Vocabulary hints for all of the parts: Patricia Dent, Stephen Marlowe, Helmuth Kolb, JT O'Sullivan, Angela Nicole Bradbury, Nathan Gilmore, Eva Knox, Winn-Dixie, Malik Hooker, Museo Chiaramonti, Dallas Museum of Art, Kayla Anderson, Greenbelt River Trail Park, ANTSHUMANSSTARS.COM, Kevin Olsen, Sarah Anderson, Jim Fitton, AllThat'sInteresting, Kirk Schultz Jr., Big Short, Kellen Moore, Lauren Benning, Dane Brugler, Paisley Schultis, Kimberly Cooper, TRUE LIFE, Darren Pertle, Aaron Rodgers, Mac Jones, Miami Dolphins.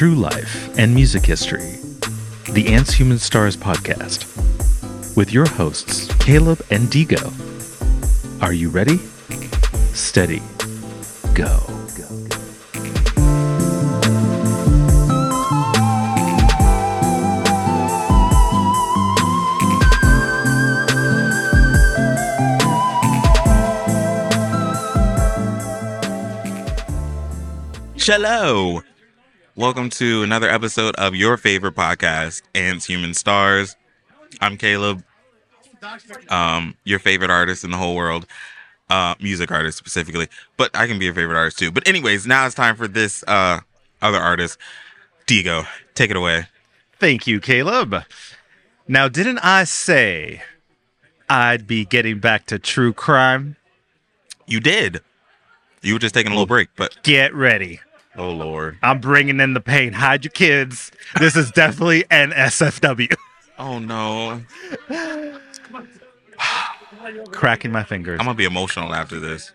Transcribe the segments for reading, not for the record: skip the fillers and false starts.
true life and music history, the Ants Human Stars podcast, with your hosts, Caleb and Digo. Are you ready? Steady. Go. Hello! Welcome to another episode of your favorite podcast, Ants Human Stars. I'm Caleb, your favorite artist in the whole world, music artist specifically, but I can be your favorite artist too. But anyways, now it's time for this other artist, Digo. Take it away. Thank you, Caleb. Now, didn't I say I'd be getting back to true crime? You did. You were just taking a little break, but... Get ready. Oh, Lord. I'm bringing in the pain. Hide your kids. This is definitely an SFW. Oh, no. Cracking my fingers. I'm going to be emotional after this.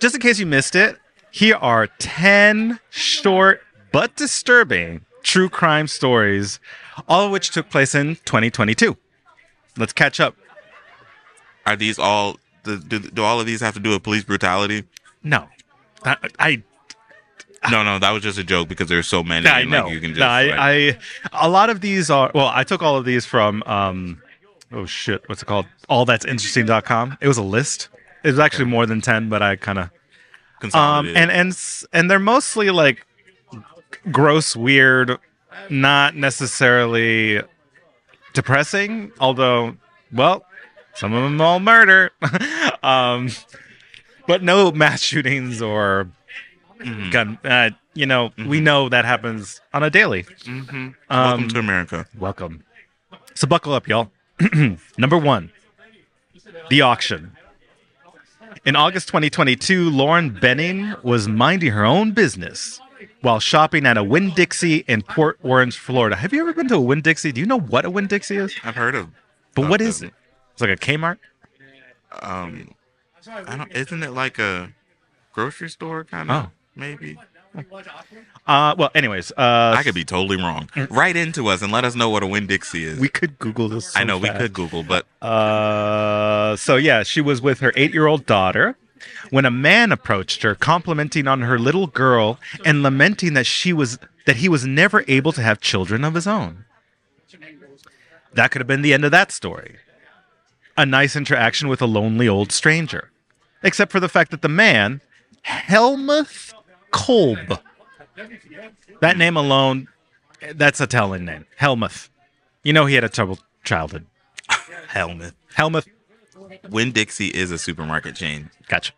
Just in case you missed it, here are 10 short but disturbing true crime stories, all of which took place in 2022. Let's catch up. Are these all... Do all of these have to do with police brutality? No. No, that was just a joke because there's so many. I know. Like, you can just, a lot of these are... Well, I took all of these from... what's it called? allthat'sinteresting.com. It was a list. It was actually more than 10, but I kind of... consolidated. And they're mostly like gross, weird, not necessarily depressing, although, well... some of them all murder, but no mass shootings or gun. We know that happens on a daily. Welcome to America. Welcome. So buckle up, y'all. Number one, the auction. In August 2022, Lauren Benning was minding her own business while shopping at a Winn-Dixie in Port Orange, Florida. Have you ever been to a Winn-Dixie? Do you know what a Winn-Dixie is? I've heard of it. But what is it? It's like a Kmart? Isn't it like a grocery store kind of? Oh. Maybe. I could be totally wrong. Write into us and let us know what a Winn-Dixie is. We could Google this. She was with her 8-year-old daughter when a man approached her, complimenting on her little girl and lamenting that he was never able to have children of his own. That could have been the end of that story. A nice interaction with a lonely old stranger. Except for the fact that the man, Helmuth Kolb. That name alone, that's a telling name. Helmuth. You know he had a troubled childhood. Helmuth. Winn-Dixie is a supermarket chain. Gotcha.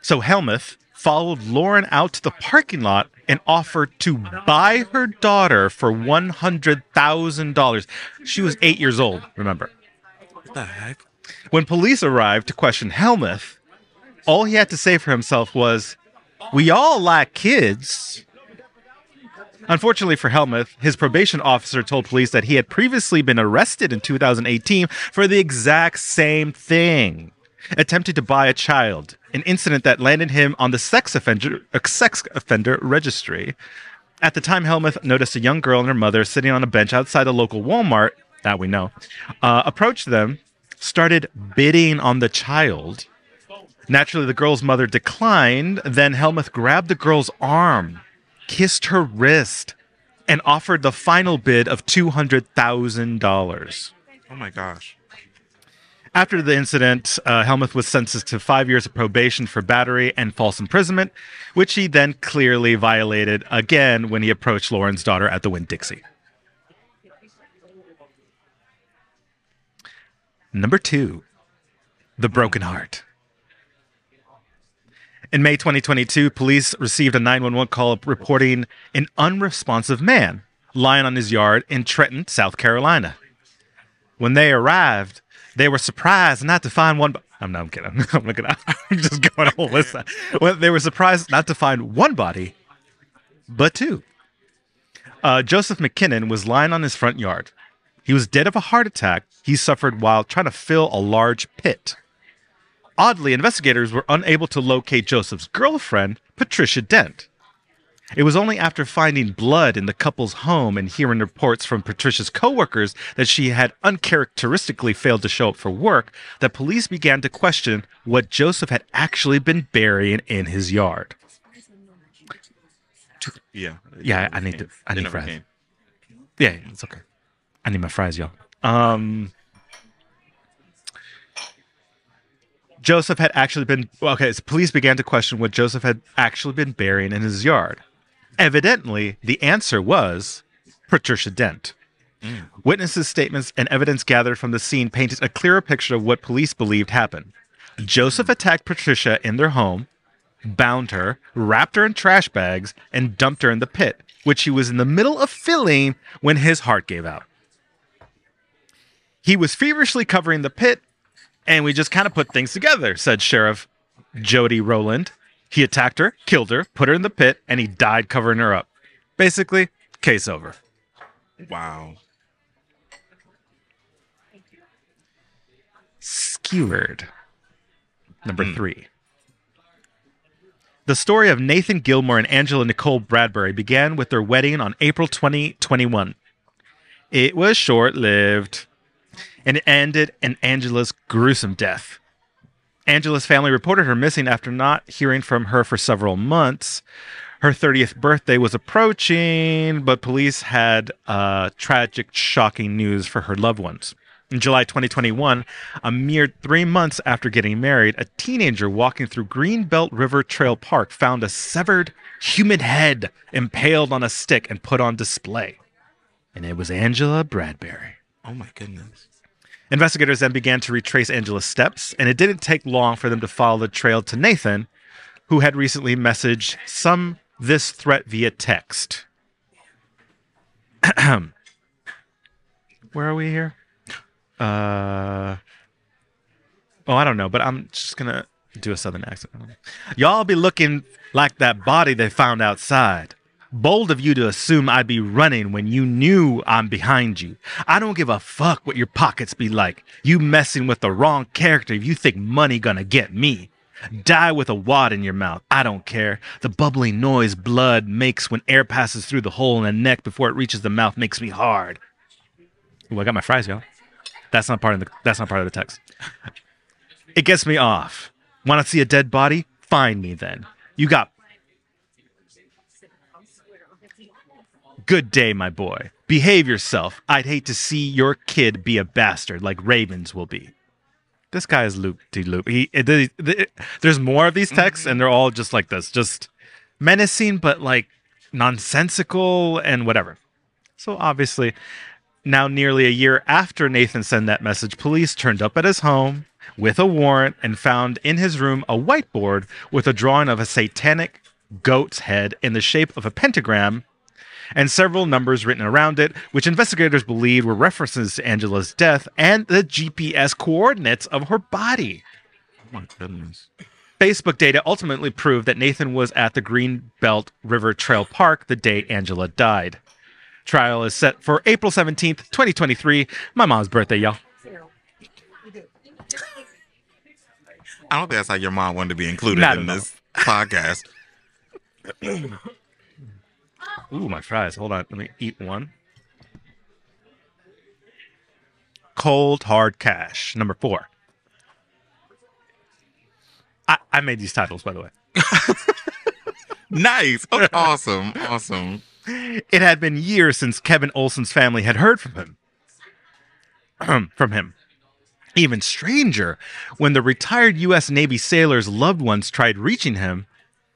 So Helmuth followed Lauren out to the parking lot and offered to buy her daughter for $100,000. She was 8 years old, remember. What the heck? When police arrived to question Helmuth, all he had to say for himself was, "We all like kids." Unfortunately for Helmuth, his probation officer told police that he had previously been arrested in 2018 for the exact same thing. Attempted to buy a child, an incident that landed him on the sex offender registry. At the time, Helmuth noticed a young girl and her mother sitting on a bench outside the local Walmart, that we know, approached them, started bidding on the child. Naturally, the girl's mother declined. Then Helmuth grabbed the girl's arm, kissed her wrist, and offered the final bid of $200,000. Oh, my gosh. After the incident, Helmuth was sentenced to 5 years of probation for battery and false imprisonment, which he then clearly violated again when he approached Lauren's daughter at the Winn-Dixie. Number two, the broken heart. In May 2022, police received a 911 call reporting an unresponsive man lying on his yard in Trenton, South Carolina. When they arrived, they were surprised not to find one... I'm kidding. I'm just going to hold this. Well, they were surprised not to find one body, but two. Joseph McKinnon was lying on his front yard. He was dead of a heart attack he suffered while trying to fill a large pit. Oddly, investigators were unable to locate Joseph's girlfriend, Patricia Dent. It was only after finding blood in the couple's home and hearing reports from Patricia's co-workers that she had uncharacteristically failed to show up for work that police began to question what Joseph had actually been burying in his yard. Yeah, I need fries. Yeah, it's okay. I need my fries, y'all. Joseph had actually been... Okay, so police began to question what Joseph had actually been burying in his yard. Evidently, the answer was Patricia Dent. Mm. Witnesses' statements and evidence gathered from the scene painted a clearer picture of what police believed happened. Joseph attacked Patricia in their home, bound her, wrapped her in trash bags, and dumped her in the pit, which he was in the middle of filling when his heart gave out. He was feverishly covering the pit, and we just kind of put things together, said Sheriff Jody Rowland. He attacked her, killed her, put her in the pit, and he died covering her up. Basically, case over. Wow. Skewered. Number 3. The story of Nathan Gilmore and Angela Nicole Bradbury began with their wedding on April 2021. It was short-lived, and it ended in Angela's gruesome death. Angela's family reported her missing after not hearing from her for several months. Her 30th birthday was approaching, but police had tragic, shocking news for her loved ones. In July 2021, a mere 3 months after getting married, a teenager walking through Greenbelt River Trail Park found a severed human head impaled on a stick and put on display. And it was Angela Bradbury. Oh my goodness. Investigators then began to retrace Angela's steps, and it didn't take long for them to follow the trail to Nathan, who had recently messaged this threat via text. Where are we here? I don't know, but I'm just going to do a southern accent. Y'all be looking like that body they found outside. Bold of you to assume I'd be running when you knew I'm behind you. I don't give a fuck what your pockets be like. You messing with the wrong character if you think money gonna get me. Die with a wad in your mouth. I don't care. The bubbling noise blood makes when air passes through the hole in the neck before it reaches the mouth makes me hard. Ooh, I got my fries, y'all. That's not part of the text. It gets me off. Want to see a dead body? Find me then. You got... Good day, my boy. Behave yourself. I'd hate to see your kid be a bastard like Ravens will be. This guy is loop-de-loop. There's more of these texts, and they're all just like this. Just menacing, but like nonsensical and whatever. So obviously... Now, nearly a year after Nathan sent that message, police turned up at his home with a warrant and found in his room a whiteboard with a drawing of a satanic goat's head in the shape of a pentagram and several numbers written around it, which investigators believed were references to Angela's death and the GPS coordinates of her body. Oh my goodness. Facebook data ultimately proved that Nathan was at the Greenbelt River Trail Park the day Angela died. Trial is set for April 17th, 2023. My mom's birthday, y'all. I don't think that's how your mom wanted to be included in this podcast. Ooh, my fries. Hold on. Let me eat one. Cold hard cash, number 4. I made these titles, by the way. Nice. Oh, awesome. Awesome. It had been years since Kevin Olsen's family had heard from him. Even stranger, when the retired U.S. Navy sailor's loved ones tried reaching him,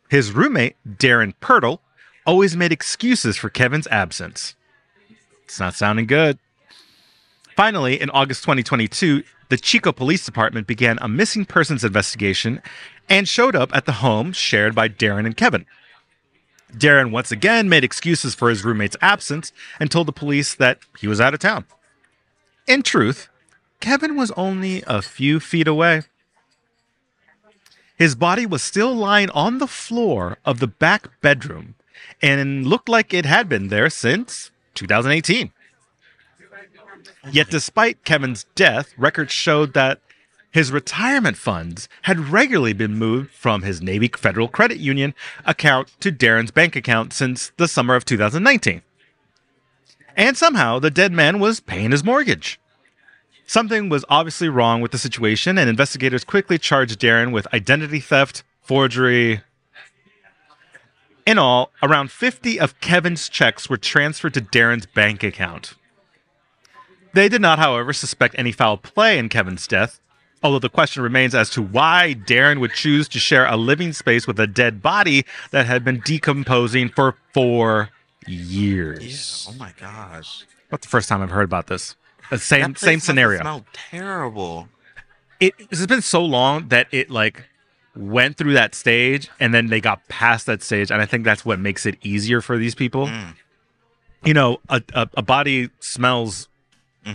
his roommate, Darren Pertle, always made excuses for Kevin's absence. It's not sounding good. Finally, in August 2022, the Chico Police Department began a missing persons investigation and showed up at the home shared by Darren and Kevin. Darren once again made excuses for his roommate's absence and told the police that he was out of town. In truth, Kevin was only a few feet away. His body was still lying on the floor of the back bedroom and looked like it had been there since 2018. Yet despite Kevin's death, records showed that His retirement funds had regularly been moved from his Navy Federal Credit Union account to Darren's bank account since the summer of 2019. And somehow, the dead man was paying his mortgage. Something was obviously wrong with the situation, and investigators quickly charged Darren with identity theft, forgery. In all, around 50 of Kevin's checks were transferred to Darren's bank account. They did not, however, suspect any foul play in Kevin's death, although the question remains as to why Darren would choose to share a living space with a dead body that had been decomposing for 4 years. Yeah, oh my gosh. That's the first time I've heard about this. The same scenario. It smelled terrible. It's been so long that it went through that stage and then they got past that stage. And I think that's what makes it easier for these people. Mm. You know, a body smells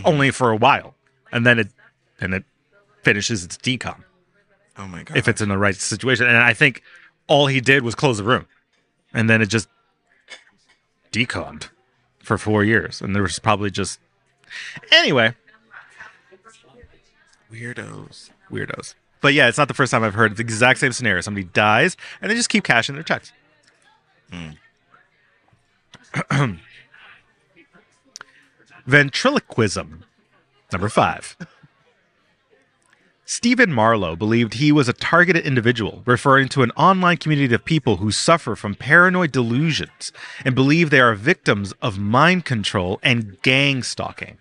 only for a while and then it finishes its decom. Oh my God. If it's in the right situation. And I think all he did was close the room and then it just decommed for 4 years. And there was probably just, anyway. Weirdos. But yeah, it's not the first time I've heard the exact same scenario. Somebody dies and they just keep cashing their checks. Mm. Ventriloquism. Number 5. Stephen Marlowe believed he was a targeted individual, referring to an online community of people who suffer from paranoid delusions and believe they are victims of mind control and gang stalking.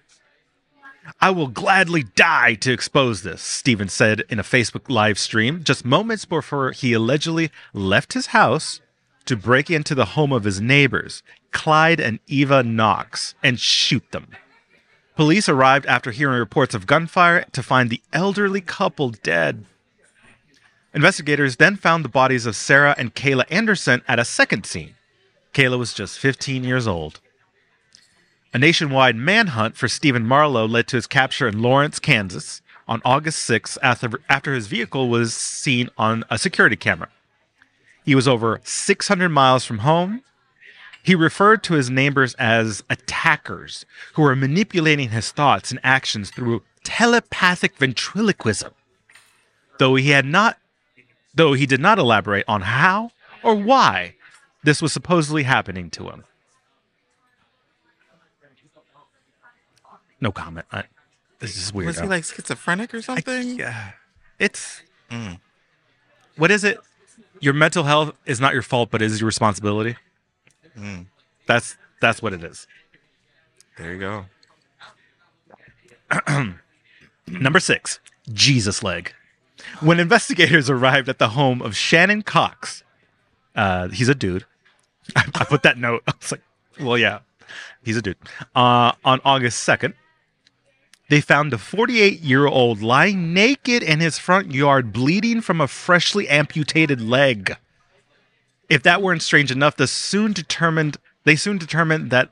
"I will gladly die to expose this," Stephen said in a Facebook live stream just moments before he allegedly left his house to break into the home of his neighbors, Clyde and Eva Knox, and shoot them. Police arrived after hearing reports of gunfire to find the elderly couple dead. Investigators then found the bodies of Sarah and Kayla Anderson at a second scene. Kayla was just 15 years old. A nationwide manhunt for Stephen Marlowe led to his capture in Lawrence, Kansas, on August 6th after his vehicle was seen on a security camera. He was over 600 miles from home. He referred to his neighbors as attackers who were manipulating his thoughts and actions through telepathic ventriloquism, though he did not elaborate on how or why this was supposedly happening to him. No comment. This is weird. Was he schizophrenic or something? Yeah. What is it? Your mental health is not your fault, but it is your responsibility. Mm. That's what it is. There you go. Number 6, Jesus leg. When investigators arrived at the home of Shannon Cox, he's a dude. I put that note. I was like, well, yeah, he's a dude. On August 2nd, they found the 48-year-old lying naked in his front yard, bleeding from a freshly amputated leg. If that weren't strange enough, they soon determined that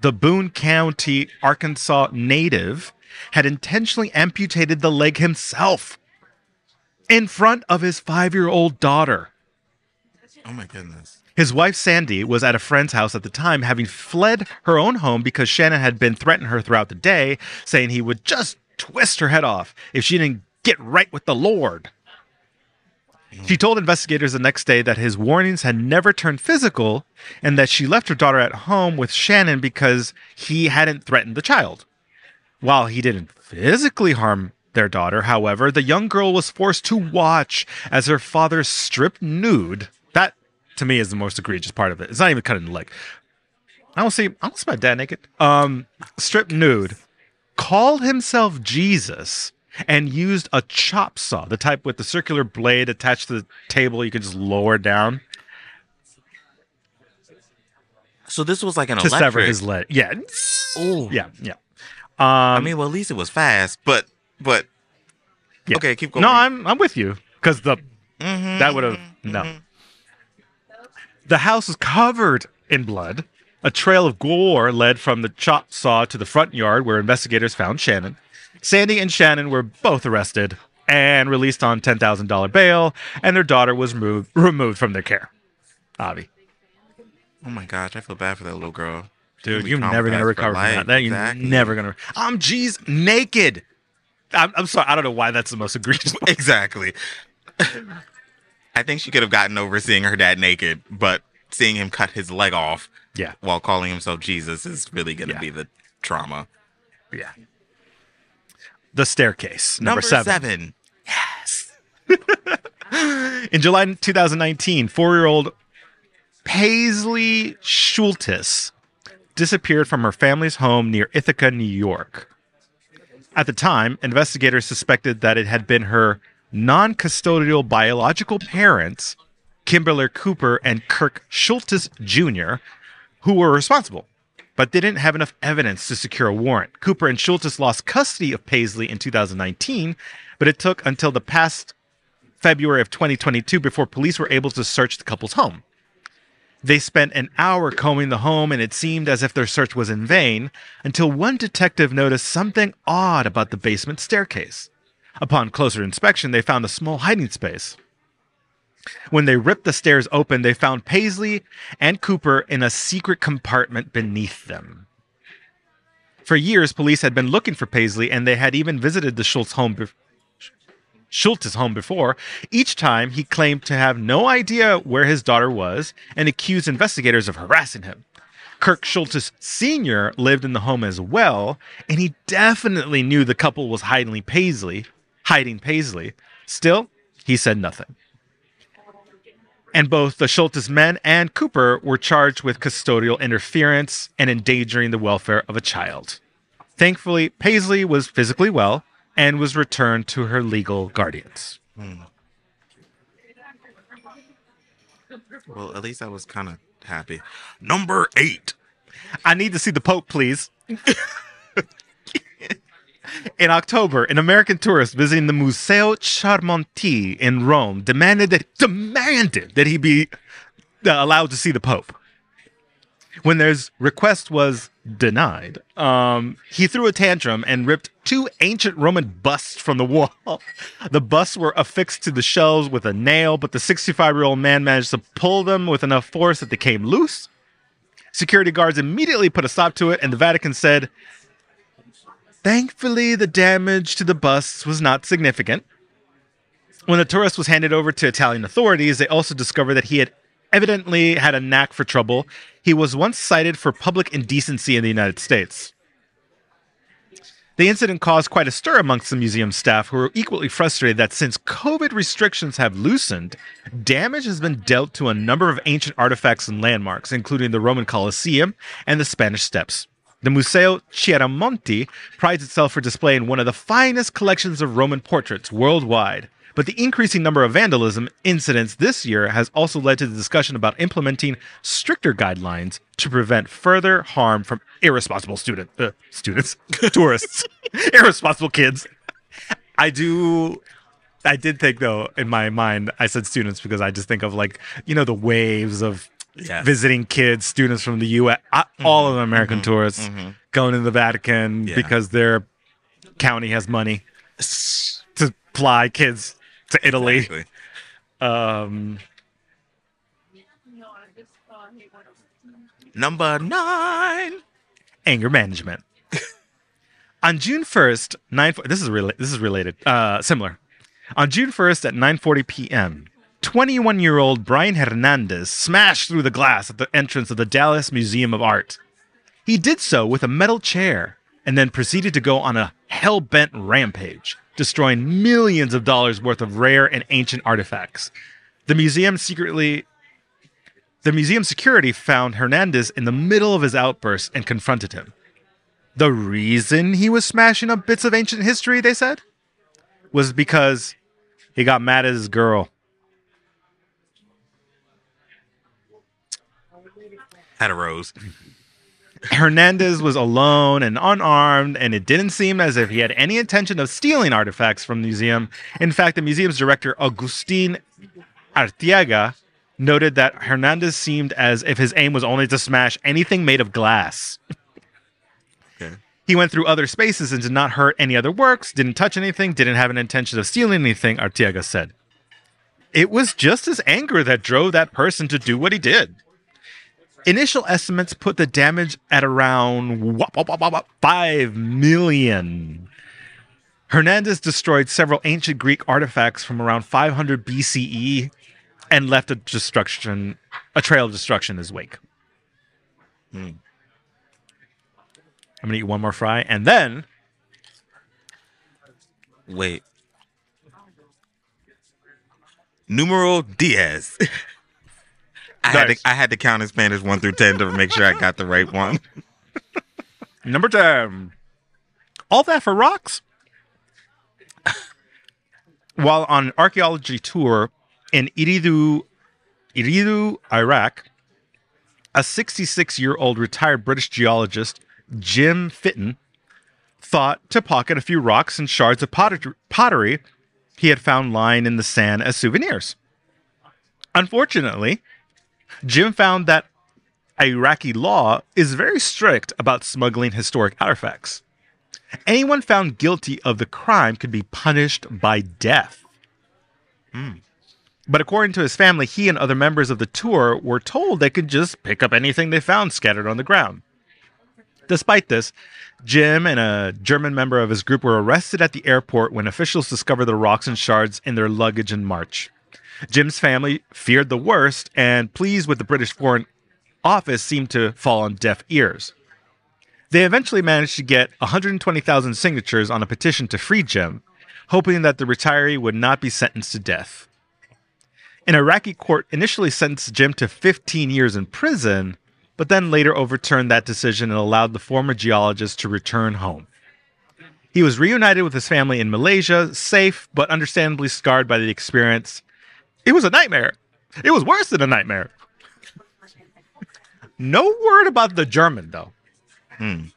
the Boone County, Arkansas native had intentionally amputated the leg himself in front of his 5-year-old daughter. Oh my goodness. His wife, Sandy, was at a friend's house at the time, having fled her own home because Shannon had been threatening her throughout the day, saying he would just twist her head off if she didn't get right with the Lord. She told investigators the next day that his warnings had never turned physical and that she left her daughter at home with Shannon because he hadn't threatened the child. While he didn't physically harm their daughter, however, the young girl was forced to watch as her father stripped nude. That, to me, is the most egregious part of it. It's not even cutting the leg. I don't see my dad naked. Stripped nude, called himself Jesus, and used a chop saw, the type with the circular blade attached to the table you can just lower down. So this was an electric... To sever his leg. Yeah. Ooh. Yeah. Well, at least it was fast, but... Yeah. Okay, keep going. No, I'm with you, because that would have... No. Mm-hmm. The house was covered in blood. A trail of gore led from the chop saw to the front yard where investigators found Shannon. Sandy and Shannon were both arrested and released on $10,000 bail, and their daughter was removed from their care. Avi. Oh my gosh, I feel bad for that little girl. Dude, you're never going to recover from that. You're never going to... I'm naked. I'm sorry. I don't know why that's the most egregious. Exactly. I think she could have gotten over seeing her dad naked, but seeing him cut his leg off while calling himself Jesus is really going to be the trauma. Yeah. The staircase. Number seven. Yes. In July 2019, 4-year-old Paisley Schultis disappeared from her family's home near Ithaca, New York. At the time, investigators suspected that it had been her non-custodial biological parents, Kimberly Cooper and Kirk Schultz Jr., who were responsible, but they didn't have enough evidence to secure a warrant. Cooper and Schultz lost custody of Paisley in 2019, but it took until the past February of 2022 before police were able to search the couple's home. They spent an hour combing the home, and it seemed as if their search was in vain, until one detective noticed something odd about the basement staircase. Upon closer inspection, they found a small hiding space. When they ripped the stairs open, they found Paisley and Cooper in a secret compartment beneath them. For years, police had been looking for Paisley, and they had even visited the Schultz home before. Each time, he claimed to have no idea where his daughter was and accused investigators of harassing him. Kirk Schultz Sr. lived in the home as well, and he definitely knew the couple was hiding Paisley. Still, he said nothing. And both the Schultz men and Cooper were charged with custodial interference and endangering the welfare of a child. Thankfully, Paisley was physically well and was returned to her legal guardians. Well, at least I was kind of happy. Number 8. I need to see the Pope, please. In October, an American tourist visiting the Museo Chiaramonti in Rome demanded that he be allowed to see the Pope. When his request was denied, he threw a tantrum and ripped 2 ancient Roman busts from the wall. The busts were affixed to the shelves with a nail, but the 65-year-old man managed to pull them with enough force that they came loose. Security guards immediately put a stop to it, and the Vatican said, "Thankfully, the damage to the busts was not significant." When the tourist was handed over to Italian authorities, they also discovered that he had evidently had a knack for trouble. He was once cited for public indecency in the United States. The incident caused quite a stir amongst the museum staff, who were equally frustrated that since COVID restrictions have loosened, damage has been dealt to a number of ancient artifacts and landmarks, including the Roman Colosseum and the Spanish Steps. The Museo Chiaramonti prides itself for displaying one of the finest collections of Roman portraits worldwide, but the increasing number of vandalism incidents this year has also led to the discussion about implementing stricter guidelines to prevent further harm from irresponsible tourists, irresponsible kids. I did think, though, in my mind, I said students because I just think of, like, you know, the waves of visiting kids, students from the U.S., all of the American tourists going to the Vatican because their county has money to fly kids to Italy. Exactly. Number 9, anger management. On June 1st, On June 1st at 9:40 p.m., 21-year-old Brian Hernandez smashed through the glass at the entrance of the Dallas Museum of Art. He did so with a metal chair and then proceeded to go on a hell-bent rampage, destroying millions of dollars worth of rare and ancient artifacts. The museum security found Hernandez in the middle of his outburst and confronted him. The reason he was smashing up bits of ancient history, they said, was because he got mad at his girl. Rose. Hernandez was alone and unarmed, and it didn't seem as if he had any intention of stealing artifacts from the museum. In fact, the museum's director, Agustin Arteaga, noted that Hernandez seemed as if his aim was only to smash anything made of glass. Okay. He went through other spaces and did not hurt any other works, didn't touch anything, didn't have an intention of stealing anything, Arteaga said. It was just his anger that drove that person to do what he did. Initial estimates put the damage at around $5 million. Hernandez destroyed several ancient Greek artifacts from around 500 BCE and left a trail of destruction in his wake. Mm. I'm going to eat one more fry, and then... Wait. Numero Diaz. I had to count in Spanish 1 through 10 to make sure I got the right one. Number 10. All that for rocks? While on an archaeology tour in Eridu, Iraq, a 66-year-old retired British geologist, Jim Fitton, thought to pocket a few rocks and shards of pottery he had found lying in the sand as souvenirs. Unfortunately, Jim found that Iraqi law is very strict about smuggling historic artifacts. Anyone found guilty of the crime could be punished by death. Mm. But according to his family, he and other members of the tour were told they could just pick up anything they found scattered on the ground. Despite this, Jim and a German member of his group were arrested at the airport when officials discovered the rocks and shards in their luggage in March. Jim's family feared the worst, and pleas with the British Foreign Office seemed to fall on deaf ears. They eventually managed to get 120,000 signatures on a petition to free Jim, hoping that the retiree would not be sentenced to death. An Iraqi court initially sentenced Jim to 15 years in prison, but then later overturned that decision and allowed the former geologist to return home. He was reunited with his family in Malaysia, safe but understandably scarred by the experience. It was a nightmare. It was worse than a nightmare. No word about the German, though. Mm.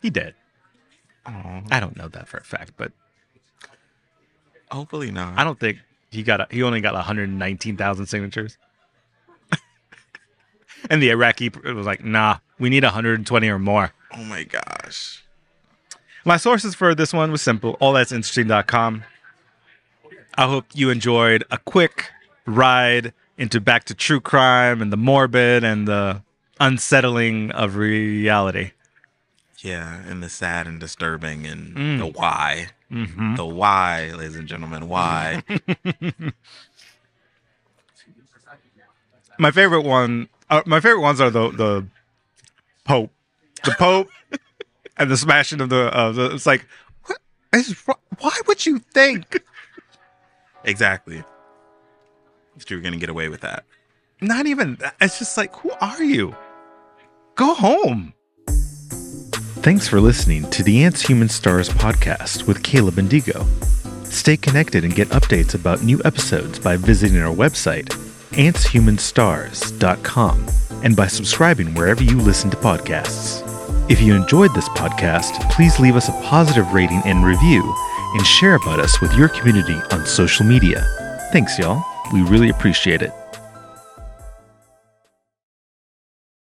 He did. Aww. I don't know that for a fact, but... Hopefully not. I don't think he only got 119,000 signatures. And the Iraqi was like, nah, we need 120 or more. Oh, my gosh. My sources for this one was simple. AllThat'sInteresting.com. I hope you enjoyed a quick ride into back to true crime and the morbid and the unsettling of reality. Yeah, and the sad and disturbing and the why. Mm-hmm. The why, ladies and gentlemen, why. My favorite one. My favorite ones are the Pope. The Pope and the smashing of the it's like, what is, why would you think? Exactly. If you were going to get away with that. Not even. It's just like, who are you? Go home. Thanks for listening to the Ants, Human Stars podcast with Caleb and Digo. Stay connected and get updates about new episodes by visiting our website, ANTSHUMANSSTARS.COM, and by subscribing wherever you listen to podcasts. If you enjoyed this podcast, please leave us a positive rating and review, and share about us with your community on social media. Thanks, y'all. We really appreciate it.